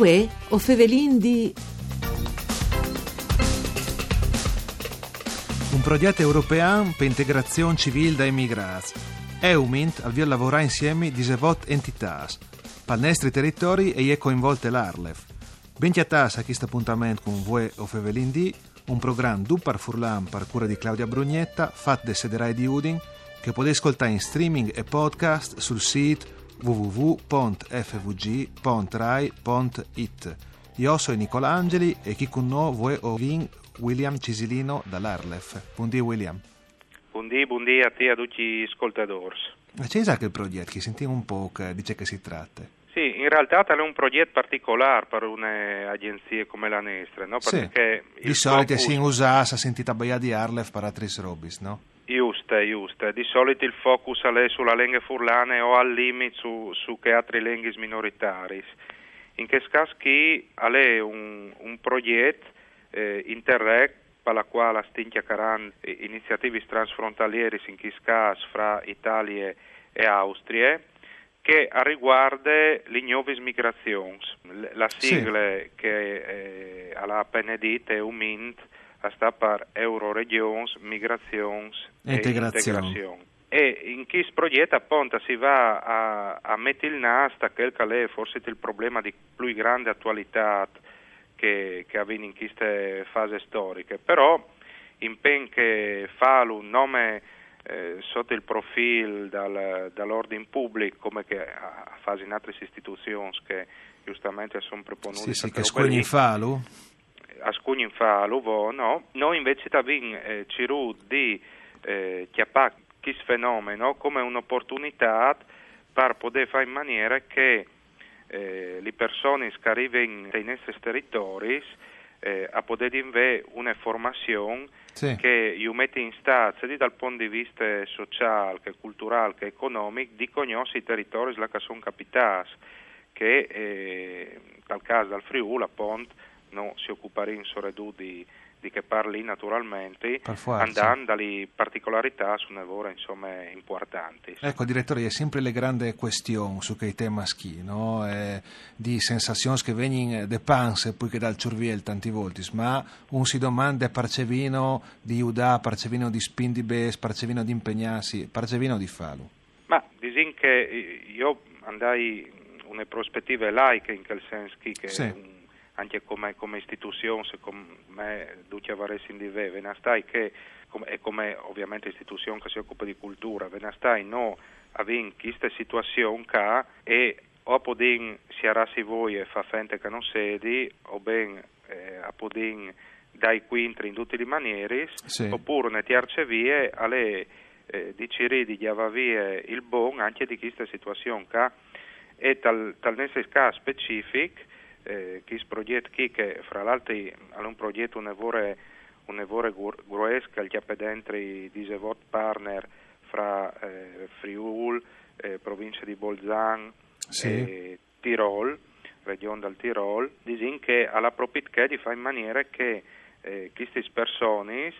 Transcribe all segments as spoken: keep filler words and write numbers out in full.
Uè, O Fevelindi. Un progetto europeo per integrazione civile da immigrati. Eumint avvia a lavorare insieme diciotto entità. Pal nostri territori e è coinvolte l'Arlef. Bentiatas a questo appuntamento con Uè, O Fevelindi, un programma du par Furlan par cura di Claudia Brugnetta, fatto da Sederai di Udin, che potete ascoltare in streaming e podcast sul sito w w w punto f v g punto rai punto it. Io sono Nicolangeli e chi con noi vuoi ovin William Cisilino dall'Arlef. Buondì William. Buondì, buondì a te a tutti gli ascoltatori. Ma c'è esatto il progetto, che sentiamo un po' che dice che si tratta. Sì, in realtà è un progetto particolare per un'agenzia come la nostra, no? Perché sì, di solito corpus... si usa, si è sentita baia di Arlef per Adris Robis, no? Giusta, giusta. Di solito il focus è sulla lingua furlane o al limite su, su che altre lingue minoritari. In che caso qui è un, un progetto eh, interreg per la quale stinchia caran iniziative transfrontaliere in che caso fra Italia e Austria che riguarda l'ignovis migrazioni. La sigla sì. Che alla eh, appena dita è Eumint. A sta per Euroregions, Migrazions e Integrazione. Integrazione. E in questo progetto appunto si va a, a mettere il naso a quel che è forse il problema di più grande attualità che, che avviene in queste fasi storiche, però in pen che Falu un nome eh, sotto il profilo dal, dall'ordine pubblico come che a, a fasi in altre istituzioni che giustamente sono preponute. Sì, sì, che scuoli Falu? A scugni fa l'uovo, no? Noi invece abbiamo eh, cercato di eh, chiappare questo fenomeno come un'opportunità per poter fare in maniera che eh, le persone che arrivano nei nostri territori eh, a poter avere una formazione sì. Che li mette in stazza dal punto di vista sociale, che culturale, che economico, di conoscere i territori che sono capitati, che eh, dal caso dal Friuli appunto no, si occupare in soredù di, di che parli naturalmente andando dalle particolarità su un lavoro insomma importante. Ecco direttore, è sempre le grande questioni su quei temi maschi, no? Eh, di sensazioni che vengono de panse poi che dal cervello tanti volte, ma un si domanda parcevino di Iudà, parcevino di Spindibes, parcevino di impegnarsi, parcevino di Falu. Ma disin che io andai una prospettiva laica in quel senso che sì. Un anche come, come istituzione, secondo me, duce avaresi in dive, venastai che, come, e come ovviamente istituzione che si occupa di cultura, venastai no, avin questa situazione che e o podin si arrasi voi e fa fente che non sedi, o ben eh, a podin dai quintri in tutti i manieri, sì. Oppure ne tiarce vie, alle eh, diciri di chiavavie il bon anche di questa situazione che e tal, tal nesse caso specifico, Eh, questo progetto qui che fra l'altro è un progetto un evore un evore gruesco che ha dentro i diciotto partner fra eh, Friuli, eh, provincia di Bolzano sì. E Tirol, regione del Tirol, disin che alla propitché di fare in maniera che eh, queste persone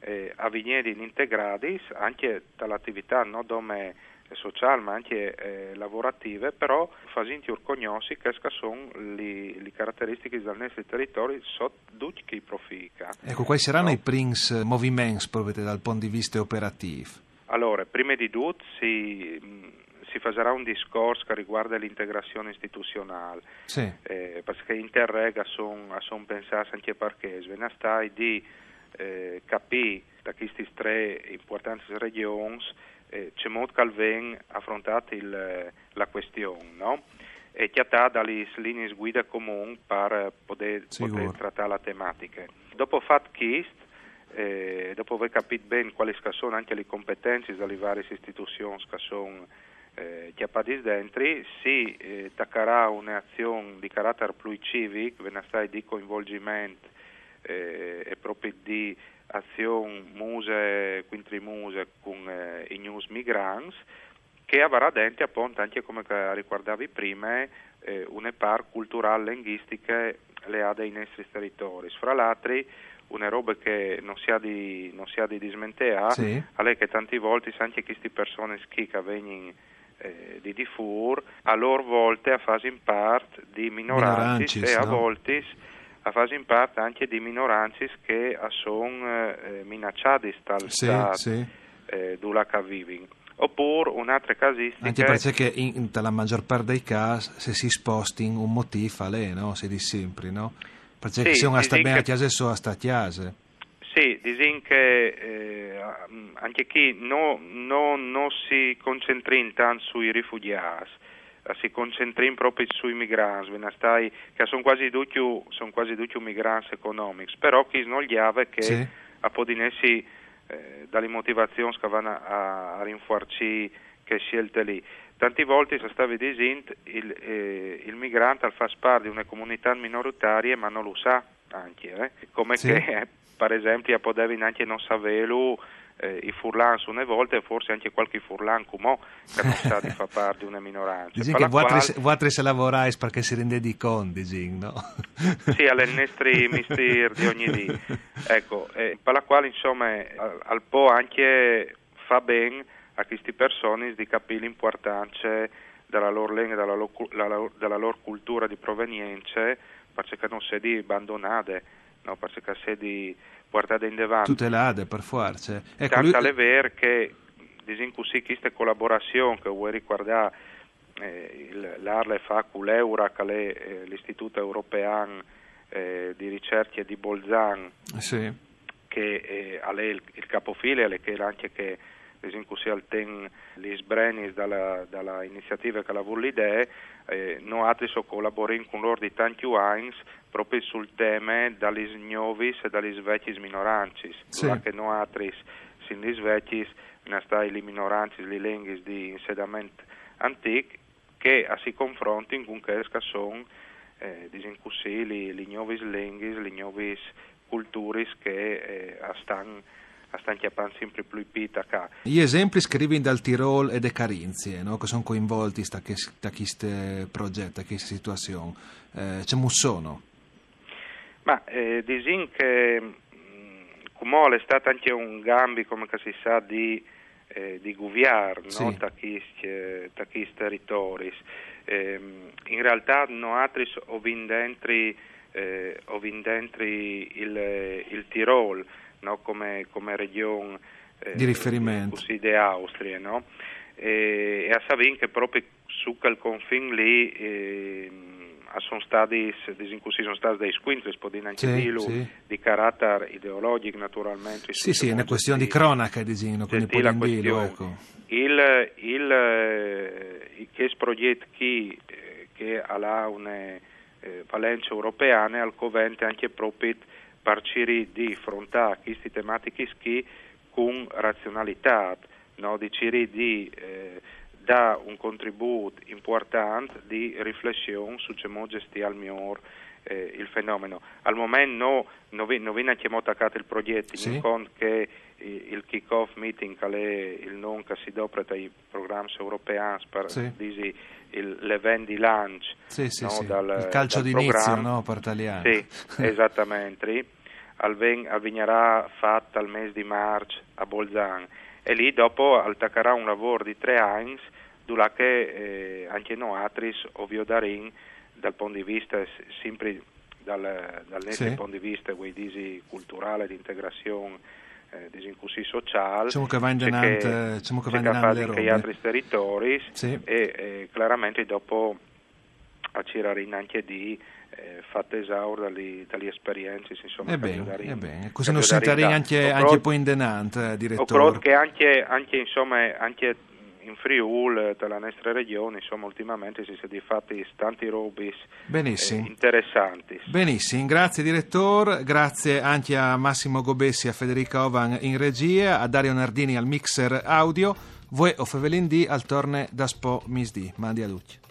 eh, avvinieri integrati anche dall'attività non dome sociale ma anche eh, lavorative, però fasinti urcognosi che sono le caratteristiche del nostro territorio sotto che profica. Ecco, quali saranno no? I prins movimenti proprio dal punto di vista operativo? Allora, prima di tutto si, si farà un discorso che riguarda l'integrazione istituzionale, sì. eh, perché Interreg sono son pensati anche perché svenastai di eh, capire da queste tre importanti regioni Eh, c'è molto calven affrontato il, la questione, no? E chiata dalle linee guida comuni per poter, poter trattare la tematica. Dopo fatto questo, eh, dopo aver capito bene quali sono anche le competenze delle varie istituzioni che sono eh, chiappate dentro, si eh, taccarà un'azione di carattere più civico, venastai di coinvolgimento eh, e proprio di azione muse, quintri muse con eh, i news migrants che avrà dentro appunto anche come ricordavi prima eh, una par culturale linguistica le ha dei nostri territori fra l'altro una roba che non si ha di non si ha di dismentea sì. Alle che tante volte anche queste persone che vengono eh, di Diffur, a loro volte a fasi in parte di minorantis, minorantis e a no? voltis a fasi in parte anche di minorantis che sono eh, minacciati dal sì, Stato sì. eh, dall'H I V. Oppure un'altra casistica. Anche perché che in, dalla maggior parte dei casi se si sposti in un motivo a lei, no? Si dice sempre, no? Perché sì, se una sta bene a chiesa, so sta a chiesa. Sì, disin che eh, anche chi non no, no si concentra tanto sui rifugiati, si concentra proprio sui migranti, stai, che sono quasi tutti sono quasi tutti migranti economici, però chi non gli ave che sì. a podinessi eh, dalle motivazioni che vanno a, a rinforci che scelte lì. Tante volte se stavi disin il, eh, il migrante fa parte di una comunità minoritaria ma non lo sa anche, eh? Come sì. che per esempio a Podevin anche non savelu eh, i furlan su una volta e forse anche qualche furlan come che non sa di far parte di una minoranza. Dici che vuoi tre se lavorai perché si rende di condigin, no? Sì, alle nostre mister di ogni dì. Ecco, eh, per la quale insomma al, al po' anche fa ben a queste persone di capire l'importanza della loro lingua, della loro, della, della loro cultura di provenienza, perché non si è di abbandonate. No, perché se di guardare in davanti tutelate per forza, ecco, tanto lui... è vero che disincussi queste collaborazioni che vuoi riguardare eh, il, l'Arlef fa con l'Eura che è eh, l'Istituto Europeo eh, di Ricerche di Bolzano sì. che ha eh, il, il capofile che era anche che disincussi al ten gli sbrenis dalla, dalla iniziativa che la vuole idee eh, noi altri so collaboriamo con loro di tanti uains proprio sul tema dagli snovis e dagli svecchis minorancis, sì. che noi altri sin gli svecchis, ne stai li minorancis, li lenghis di insediamento antico, che a si confronti con che sono, eh, disincussi, li, li novis lenghis, li novis culturis che eh, stanno sempre più pita. Gli esempi scrivi dal Tirol e de Carinzie, no? Che sono coinvolti da queste progetti, da queste situazioni, eh, c'è mussono? Ma eh, disin che Cumol è stato anche un gambi, come che si sa, di, eh, di guviar, no? Sì. Da questi territori. Eh, in realtà no altri ho vindentri eh, il, il Tirol, no? Come, come regione eh, di riferimento così de Austria, no? E, e a Savin che proprio su quel confine lì eh, sono stati, sono stati dei squintri, anche sì, di, sì. di carattere ideologico naturalmente. Sì, sì, è una questione di, di cronaca, diciamo, quindi poi in dirlo, ecco. Il, il eh, che progetto chi, eh, che ha una eh, valenza europea al covente anche proprio parciri di frontare queste tematiche schi con razionalità, no? Di ciri di... Eh, dà un contributo importante di riflessione su come gestire al miglior eh, il fenomeno. Al momento non vi viene chiamato attaccato il progetto, sì. in conto che eh, il kick-off meeting, che è il non che si dopre dai programmi europei per sì. disi, il, l'event di lancio, sì, sì, no, sì. dal, il calcio dal d'inizio, no, per italiano. Sì, esattamente, al avvignerà fatta al mese di marzo a Bolzano. E lì dopo attaccherà un lavoro di tre anni, dove eh, anche noi altri, ovvio darin, dal punto di vista, sempre dal, dal sì. punto di vista disi, culturale, di integrazione, eh, disinclusi sociale, diciamo che va in denante, diciamo che va in denante gli altri territori sì. e eh, chiaramente dopo accererin anche di... fatta esaur dalle, dalle esperienze insomma è bene, così non sentirei anche, anche poi in denante direttore. Ho credo che anche, anche insomma anche in Friuli dalla nostra regione insomma ultimamente si sono fatti tanti robis eh, interessanti. Benissimo, grazie direttore, grazie anche a Massimo Gobessi, a Federica Ovan in regia, a Dario Nardini al mixer audio. Voi O Fevelindi al torne da Spo Misdi, mandi a tutti.